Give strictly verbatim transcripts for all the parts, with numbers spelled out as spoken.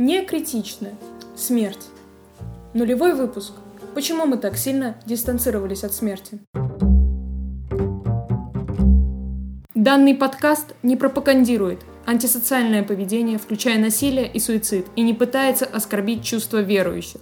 Не критично. Смерть. Нулевой выпуск. Почему мы так сильно дистанцировались от смерти? Данный подкаст не пропагандирует антисоциальное поведение, включая насилие и суицид, и не пытается оскорбить чувства верующих.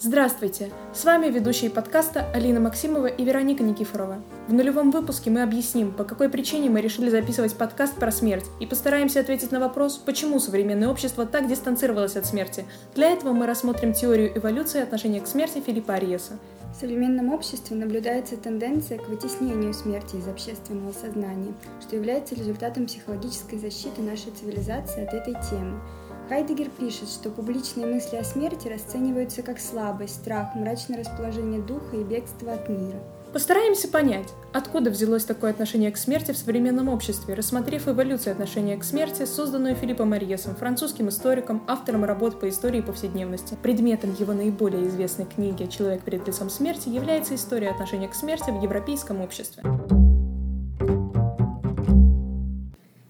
Здравствуйте! С вами ведущие подкаста Алина Максимова и Вероника Никифорова. В нулевом выпуске мы объясним, по какой причине мы решили записывать подкаст про смерть, и постараемся ответить на вопрос, почему современное общество так дистанцировалось от смерти. Для этого мы рассмотрим теорию эволюции отношения к смерти Филиппа Арьеса. В современном обществе наблюдается тенденция к вытеснению смерти из общественного сознания, что является результатом психологической защиты нашей цивилизации от этой темы. Хайдеггер пишет, что публичные мысли о смерти расцениваются как слабость, страх, мрачное расположение духа и бегство от мира. Постараемся понять, откуда взялось такое отношение к смерти в современном обществе, рассмотрев эволюцию отношения к смерти, созданную Филиппом Арьесом, французским историком, автором работ по истории и повседневности. Предметом его наиболее известной книги «Человек перед лицом смерти» является история отношения к смерти в европейском обществе.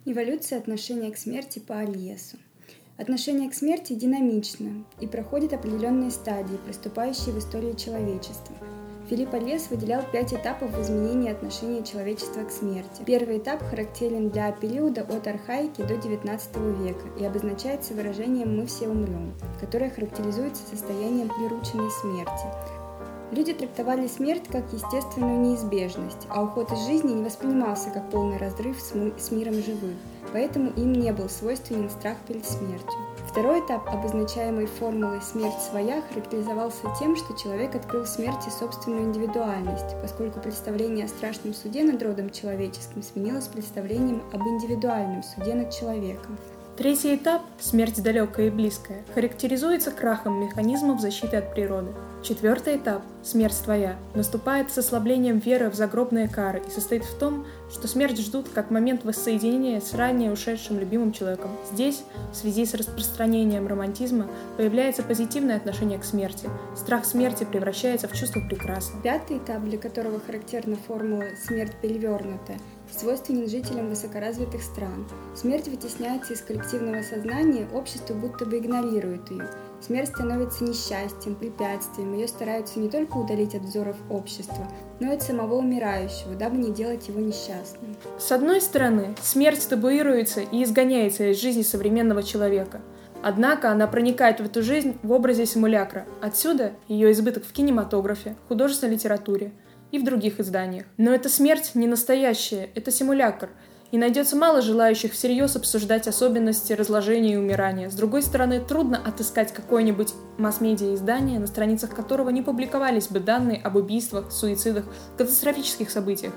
Эволюция отношения к смерти по Арьесу. Отношение к смерти динамично и проходит определенные стадии, проступающие в истории человечества. Филипп Арьес выделял пять этапов в изменении отношения человечества к смерти. Первый этап характерен для периода от архаики до девятнадцатого века и обозначается выражением «мы все умрем», которое характеризуется состоянием прирученной смерти. Люди трактовали смерть как естественную неизбежность, а уход из жизни не воспринимался как полный разрыв с, мы- с миром живых. Поэтому им не был свойственен страх перед смертью. Второй этап, обозначаемый формулой «смерть своя», характеризовался тем, что человек открыл смерти собственную индивидуальность, поскольку представление о страшном суде над родом человеческим сменилось представлением об индивидуальном суде над человеком. Третий этап, смерть далекая и близкая, характеризуется крахом механизмов защиты от природы. Четвертый этап, смерть твоя, наступает с ослаблением веры в загробные кары и состоит в том, что смерть ждут как момент воссоединения с ранее ушедшим любимым человеком. Здесь, в связи с распространением романтизма, появляется позитивное отношение к смерти. Страх смерти превращается в чувство прекраса. Пятый этап, для которого характерна формула «смерть перевернутая», свойственен жителям высокоразвитых стран. Смерть вытесняется из коллективного сознания, общество будто бы игнорирует ее. Смерть становится несчастьем, препятствием, ее стараются не только удалить от взоров общества, но и от самого умирающего, дабы не делать его несчастным. С одной стороны, смерть табуируется и изгоняется из жизни современного человека. Однако она проникает в эту жизнь в образе симулякра. Отсюда ее избыток в кинематографе, художественной литературе и в других изданиях. Но эта смерть не настоящая, это симулякр, и найдется мало желающих всерьез обсуждать особенности разложения и умирания. С другой стороны, трудно отыскать какое-нибудь масс-медиа издание, на страницах которого не публиковались бы данные об убийствах, суицидах, катастрофических событиях.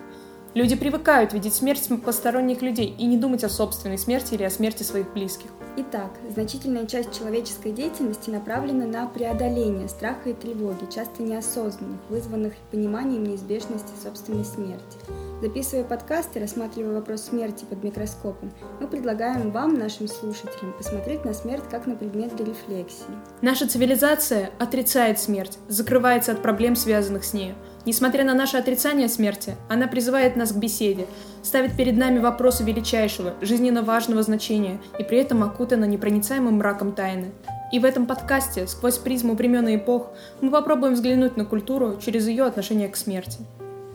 Люди привыкают видеть смерть посторонних людей и не думать о собственной смерти или о смерти своих близких. Итак, значительная часть человеческой деятельности направлена на преодоление страха и тревоги, часто неосознанных, вызванных пониманием неизбежности собственной смерти. Записывая подкасты, рассматривая вопрос смерти под микроскопом, мы предлагаем вам, нашим слушателям, посмотреть на смерть как на предмет для рефлексии. Наша цивилизация отрицает смерть, закрывается от проблем, связанных с нею. Несмотря на наше отрицание смерти, она призывает нас к беседе, ставит перед нами вопросы величайшего, жизненно важного значения и при этом окутана непроницаемым мраком тайны. И в этом подкасте, сквозь призму времен и эпох, мы попробуем взглянуть на культуру через ее отношение к смерти.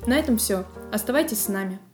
На этом все. Оставайтесь с нами.